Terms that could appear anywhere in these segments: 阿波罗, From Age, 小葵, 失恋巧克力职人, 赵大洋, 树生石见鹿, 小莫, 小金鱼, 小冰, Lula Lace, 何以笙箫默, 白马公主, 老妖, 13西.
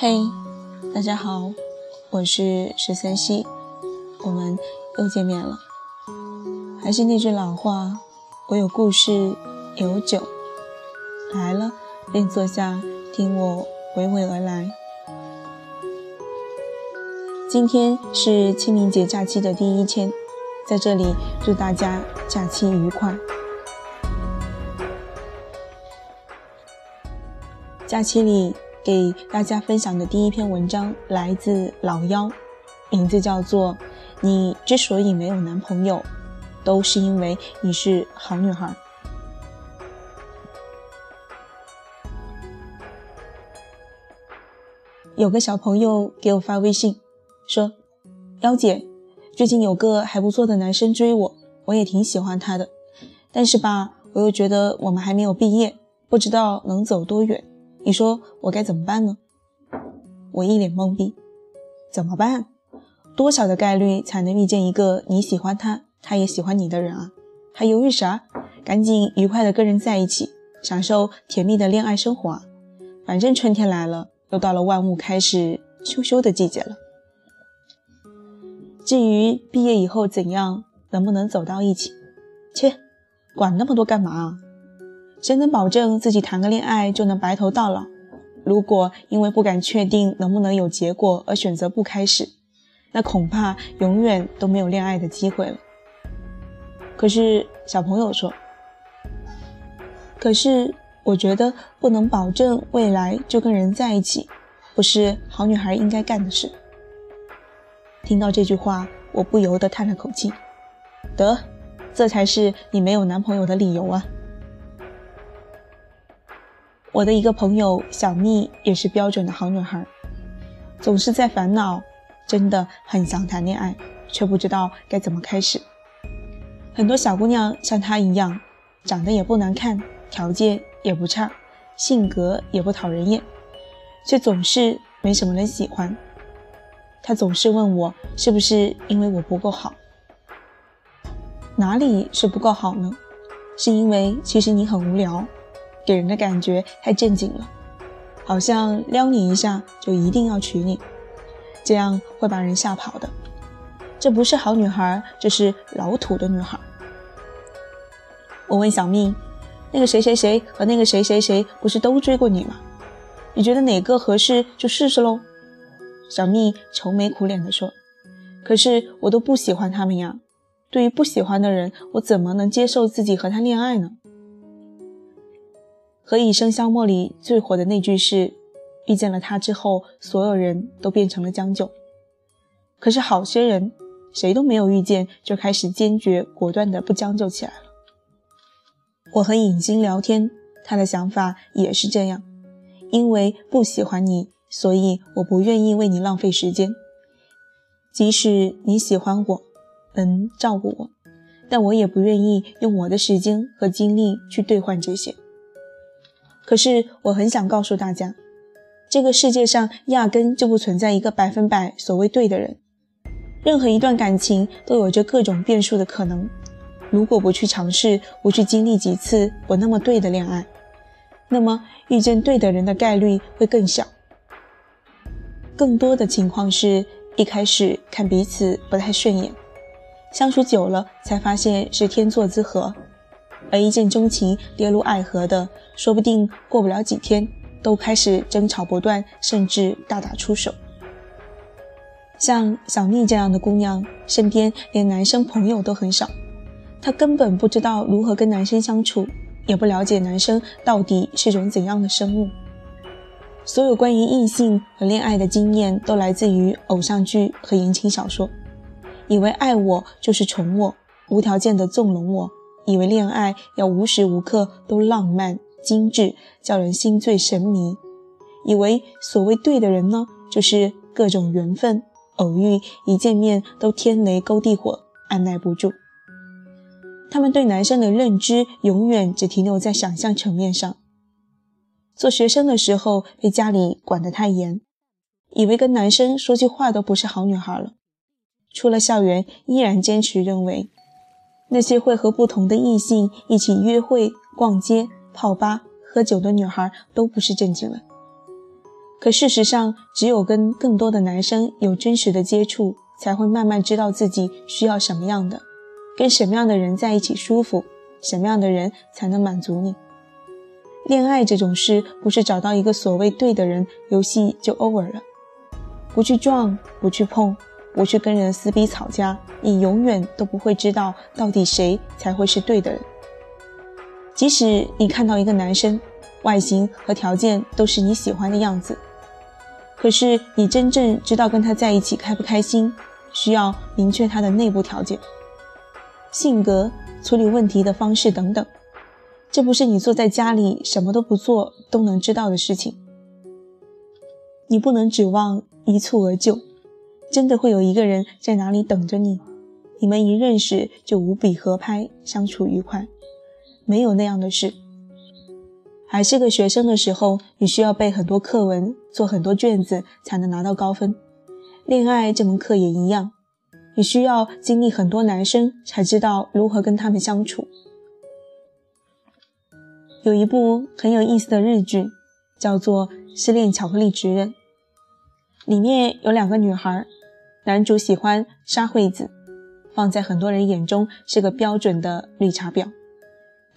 嘿，大家好，我是13西，我们又见面了。还是那句老话，我有故事，有酒，来了便坐下，听我娓娓而来。今天是清明节假期的第1天，在这里祝大家假期愉快。假期里给大家分享的第1篇文章来自老妖，名字叫做《你之所以没有男朋友，都是因为你是好女孩》。有个小朋友给我发微信说，妖姐，最近有个还不错的男生追我，我也挺喜欢他的，但是吧，我又觉得我们还没有毕业，不知道能走多远，你说我该怎么办呢？我一脸懵逼，怎么办？多小的概率才能遇见一个你喜欢他，他也喜欢你的人啊？还犹豫啥？赶紧愉快的跟人在一起，享受甜蜜的恋爱生活啊！反正春天来了，又到了万物开始羞羞的季节了。至于毕业以后怎样，能不能走到一起，切，管那么多干嘛啊？谁能保证自己谈个恋爱就能白头到老？如果因为不敢确定能不能有结果而选择不开始，那恐怕永远都没有恋爱的机会了。可是小朋友说，可是我觉得不能保证未来就跟人在一起，不是好女孩应该干的事。听到这句话，我不由得叹了口气，得，这才是你没有男朋友的理由啊。我的一个朋友小蜜也是标准的好女孩，总是在烦恼，真的很想谈恋爱，却不知道该怎么开始。很多小姑娘像她一样，长得也不难看，条件也不差，性格也不讨人厌，却总是没什么人喜欢。她总是问我，是不是因为我不够好？哪里是不够好呢？是因为其实你很无聊，给人的感觉太正经了，好像撩你一下就一定要娶你，这样会把人吓跑的。这不是好女孩，这是老土的女孩。我问小蜜，那个谁谁谁和那个谁谁谁不是都追过你吗？你觉得哪个合适就试试咯。小蜜愁眉苦脸地说，可是我都不喜欢他们呀，对于不喜欢的人，我怎么能接受自己和他恋爱呢？《何以笙箫默》里最火的那句是，遇见了他之后，所有人都变成了将就。可是好些人，谁都没有遇见，就开始坚决果断的不将就起来了。我和影星聊天，他的想法也是这样，因为不喜欢你，所以我不愿意为你浪费时间。即使你喜欢我，能照顾我，但我也不愿意用我的时间和精力去兑换这些。可是我很想告诉大家，这个世界上压根就不存在一个100%所谓对的人，任何一段感情都有着各种变数的可能。如果不去尝试，不去经历几次不那么对的恋爱，那么遇见对的人的概率会更小。更多的情况是，一开始看彼此不太顺眼，相处久了才发现是天作之合，而一见钟情跌入爱河的，说不定过不了几天都开始争吵不断，甚至大打出手。像小蜜这样的姑娘，身边连男生朋友都很少，她根本不知道如何跟男生相处，也不了解男生到底是种怎样的生物。所有关于异性和恋爱的经验都来自于偶像剧和言情小说，以为爱我就是宠我，无条件的纵容我，以为恋爱要无时无刻都浪漫精致，叫人心醉神迷，以为所谓对的人呢，就是各种缘分偶遇，一见面都天雷勾地火，按耐不住。他们对男生的认知永远只停留在想象层面上。做学生的时候被家里管得太严，以为跟男生说句话都不是好女孩了，出了校园依然坚持认为，那些会和不同的异性一起约会、逛街、泡吧、喝酒的女孩都不是正经人。可事实上，只有跟更多的男生有真实的接触，才会慢慢知道自己需要什么样的，跟什么样的人在一起舒服，什么样的人才能满足你。恋爱这种事，不是找到一个所谓对的人，游戏就 over 了。不去撞，不去碰，不去跟人撕逼吵架，你永远都不会知道到底谁才会是对的人。即使你看到一个男生，外形和条件都是你喜欢的样子，可是你真正知道跟他在一起开不开心，需要明确他的内部条件、性格、处理问题的方式等等，这不是你坐在家里什么都不做都能知道的事情。你不能指望一蹴而就，真的会有一个人在哪里等着你，你们一认识就无比合拍，相处愉快，没有那样的事。还是个学生的时候，你需要背很多课文，做很多卷子才能拿到高分。恋爱这门课也一样，你需要经历很多男生才知道如何跟他们相处。有一部很有意思的日剧，叫做《失恋巧克力职人》，里面有两个女孩，男主喜欢沙惠子，放在很多人眼中是个标准的绿茶婊。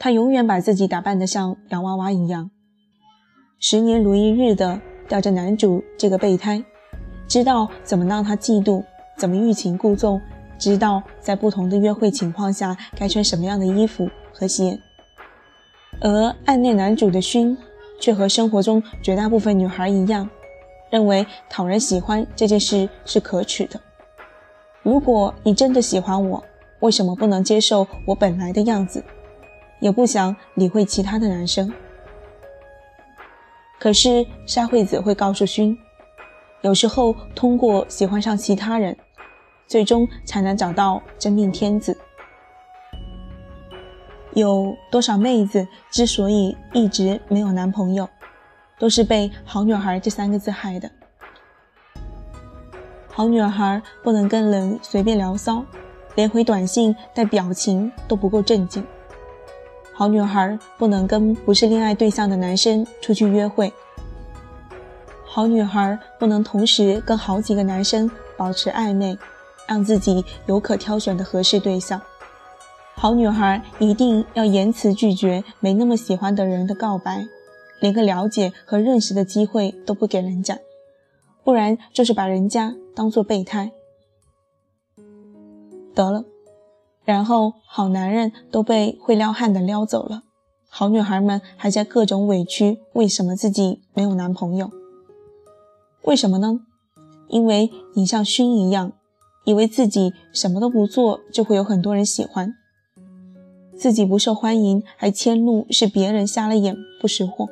他永远把自己打扮得像洋娃娃一样，10年如一日的吊着男主这个备胎，知道怎么让他嫉妒，怎么欲擒故纵，知道在不同的约会情况下该穿什么样的衣服和鞋。而暗恋男主的薰，却和生活中绝大部分女孩一样，认为讨人喜欢这件事是可耻的。如果你真的喜欢我，为什么不能接受我本来的样子？也不想理会其他的男生。可是沙惠子会告诉薰，有时候通过喜欢上其他人，最终才能找到真命天子。有多少妹子之所以一直没有男朋友，都是被好女孩这3个字害的。好女孩不能跟人随便聊骚，连回短信带表情都不够正经。好女孩不能跟不是恋爱对象的男生出去约会，好女孩不能同时跟好几个男生保持暧昧，让自己有可挑选的合适对象。好女孩一定要严词拒绝没那么喜欢的人的告白，连个了解和认识的机会都不给人家，不然就是把人家当作备胎。得了，然后好男人都被会撩汉的撩走了，好女孩们还在各种委屈为什么自己没有男朋友。为什么呢？因为你像薰一样，以为自己什么都不做就会有很多人喜欢，自己不受欢迎还迁怒是别人瞎了眼不识货。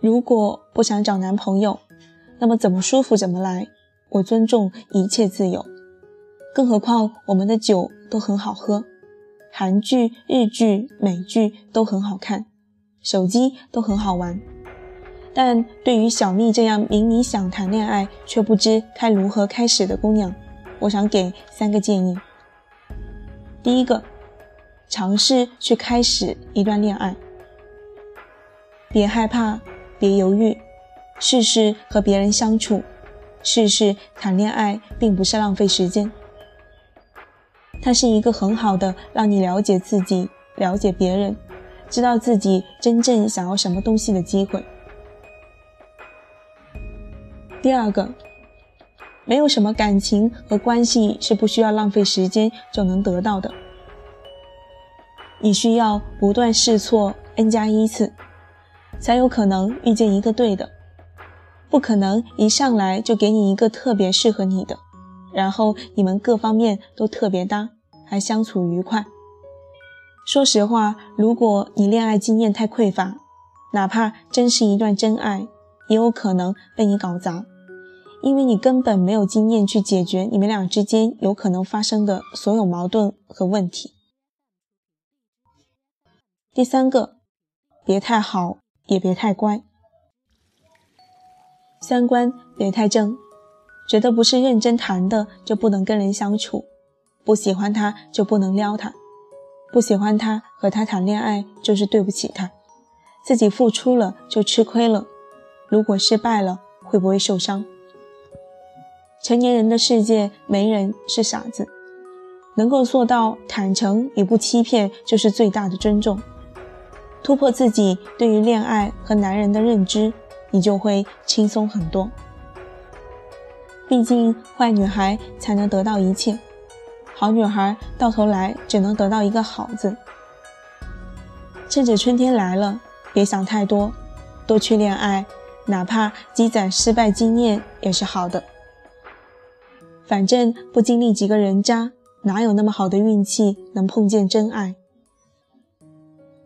如果不想找男朋友，那么怎么舒服怎么来，我尊重一切自由。更何况我们的酒都很好喝，韩剧、日剧、美剧都很好看，手机都很好玩。但对于小蜜这样明明想谈恋爱却不知该如何开始的姑娘，我想给3个建议。第一个，尝试去开始一段恋爱。别害怕，别犹豫，试试和别人相处，试试谈恋爱并不是浪费时间。它是一个很好的让你了解自己，了解别人，知道自己真正想要什么东西的机会。第二个，没有什么感情和关系是不需要浪费时间就能得到的。你需要不断试错 N+1 次，才有可能遇见一个对的。不可能一上来就给你一个特别适合你的，然后你们各方面都特别搭，还相处愉快。说实话，如果你恋爱经验太匮乏，哪怕真是一段真爱，也有可能被你搞砸，因为你根本没有经验去解决你们俩之间有可能发生的所有矛盾和问题。第三个，别太好，也别太乖。三观别太正，觉得不是认真谈的就不能跟人相处，不喜欢他就不能撩他，不喜欢他和他谈恋爱就是对不起他，自己付出了就吃亏了，如果失败了，会不会受伤？成年人的世界，没人是傻子。能够做到坦诚也不欺骗，就是最大的尊重。突破自己对于恋爱和男人的认知，你就会轻松很多。毕竟坏女孩才能得到一切，好女孩到头来只能得到一个好字。趁着春天来了，别想太多，多去恋爱，哪怕积攒失败经验也是好的。反正不经历几个人渣，哪有那么好的运气能碰见真爱？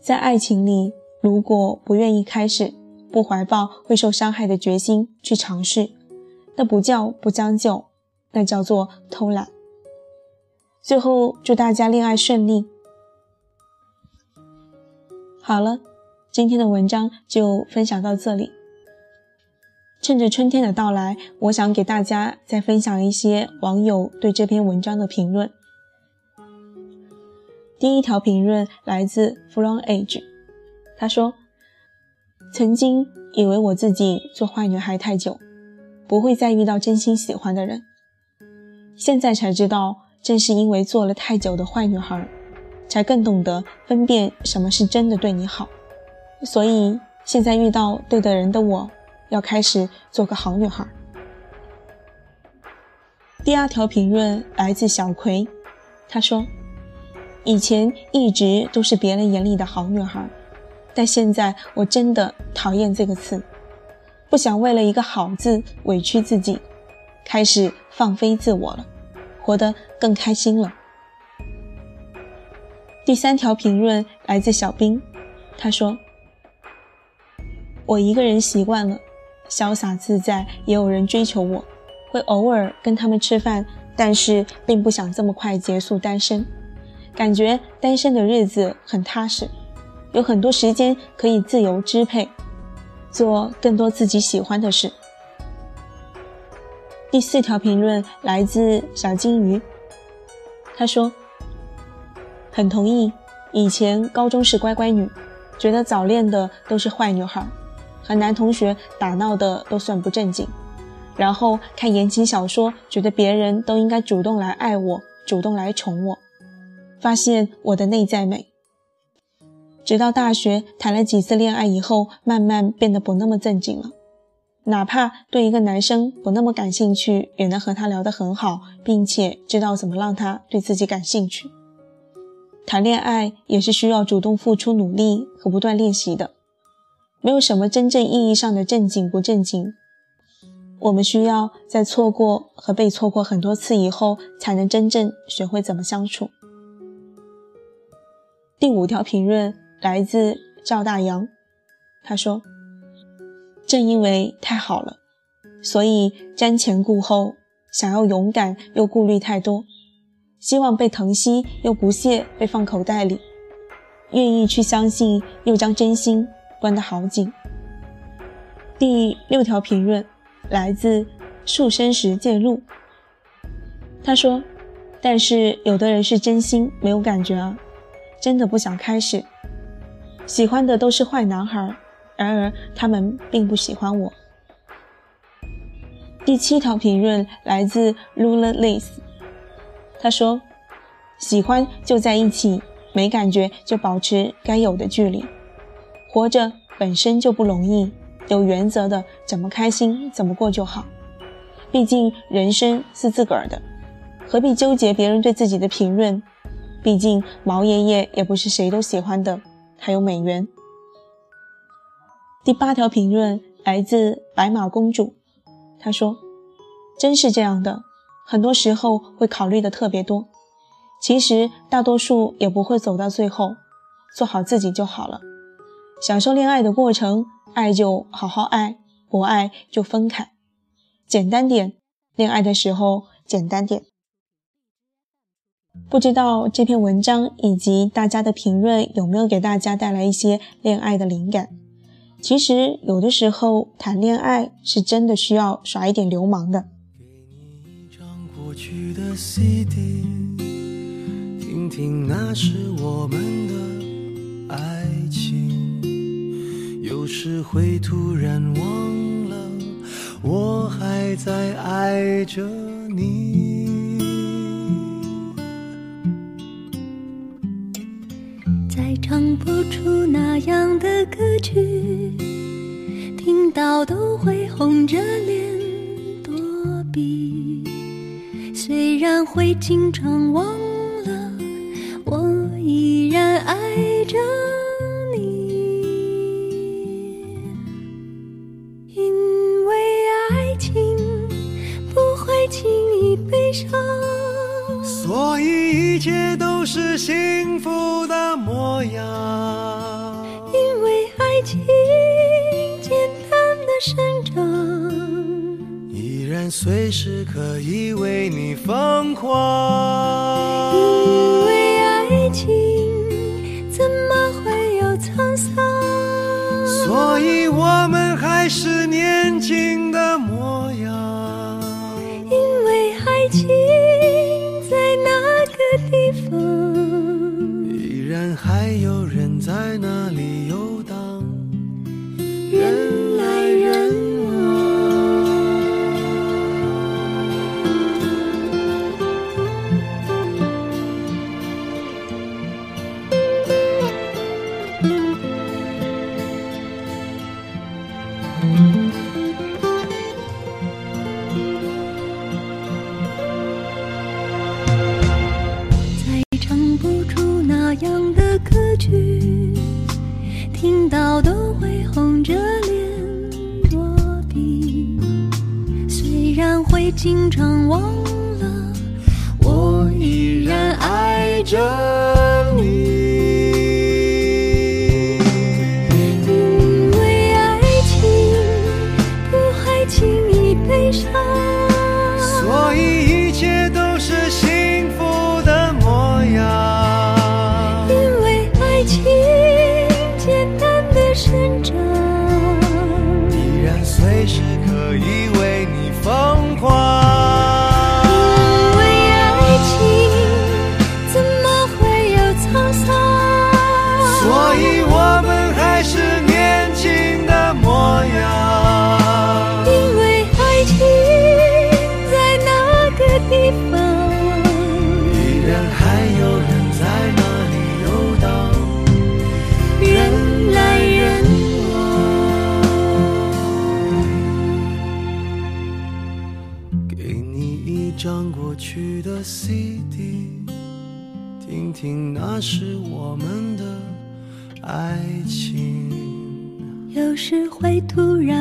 在爱情里，如果不愿意开始，不怀抱会受伤害的决心去尝试，那不叫不将就，那叫做偷懒。最后祝大家恋爱顺利。好了，今天的文章就分享到这里。趁着春天的到来，我想给大家再分享一些网友对这篇文章的评论。第一条评论来自 From Age， 他说：曾经以为我自己做坏女孩太久，不会再遇到真心喜欢的人，现在才知道，正是因为做了太久的坏女孩，才更懂得分辨什么是真的对你好，所以现在遇到对的人的我，要开始做个好女孩。第二条评论来自小葵，她说：以前一直都是别人眼里的好女孩，但现在我真的讨厌这个词，不想为了一个好字委屈自己，开始放飞自我了，活得更开心了。第三条评论来自小冰，她说：我一个人习惯了，潇洒自在，也有人追求我，会偶尔跟他们吃饭，但是并不想这么快结束单身，感觉单身的日子很踏实，有很多时间可以自由支配，做更多自己喜欢的事。第四条评论来自小金鱼，他说：很同意，以前高中是乖乖女，觉得早恋的都是坏女孩，和男同学打闹的都算不正经，然后看言情小说，觉得别人都应该主动来爱我，主动来宠我，发现我的内在美。直到大学谈了几次恋爱以后，慢慢变得不那么正经了，哪怕对一个男生不那么感兴趣，也能和他聊得很好，并且知道怎么让他对自己感兴趣。谈恋爱也是需要主动付出努力和不断练习的，没有什么真正意义上的正经不正经，我们需要在错过和被错过很多次以后，才能真正学会怎么相处。第五条评论来自赵大洋，他说：正因为太好了，所以瞻前顾后，想要勇敢又顾虑太多，希望被疼惜又不屑被放口袋里，愿意去相信又将真心关得好紧。第六条评论来自树生石见鹿，他说：但是有的人是真心没有感觉啊，真的不想开始，喜欢的都是坏男孩，然而他们并不喜欢我。第七条评论来自 Lula Lace，他说：喜欢就在一起，没感觉就保持该有的距离，活着本身就不容易，有原则的怎么开心怎么过就好，毕竟人生是自个儿的，何必纠结别人对自己的评论，毕竟毛爷爷也不是谁都喜欢的，还有美元。第八条评论来自白马公主，她说：真是这样的，很多时候会考虑的特别多，其实大多数也不会走到最后，做好自己就好了，享受恋爱的过程，爱就好好爱，不爱就分开，简单点，恋爱的时候简单点。不知道这篇文章以及大家的评论有没有给大家带来一些恋爱的灵感。其实有的时候谈恋爱是真的需要耍一点流氓的。去的 CD， 听听那是我们的爱情，有时会突然忘了我还在爱着你。再唱不出那样的歌曲，听到都会红着脸躲避。虽然会经常忘了，我依然爱着你。因为爱情不会轻易悲伤，所以一切都是幸福的模样。因为爱情简单的生长，依然随时可以为你疯狂。因为爱情怎么会有沧桑，所以我们还是年轻的模样。因为爱情在那个地方，依然还有人在那里游荡，人来人往。再唱不出那样的歌曲，听到都会红着脸躲避。虽然会经常忘了，我依然爱着你。所以一切都是幸福的模样。因为爱情简单的生长，依然随时可以为你疯狂。因为爱情怎么会有沧桑，所以我们还是年轻的模样。因为爱情在那个地方，依然还有人在那里游荡，人来人往。给你一张过去的 CD， 听听那是我们的爱情。有时会突然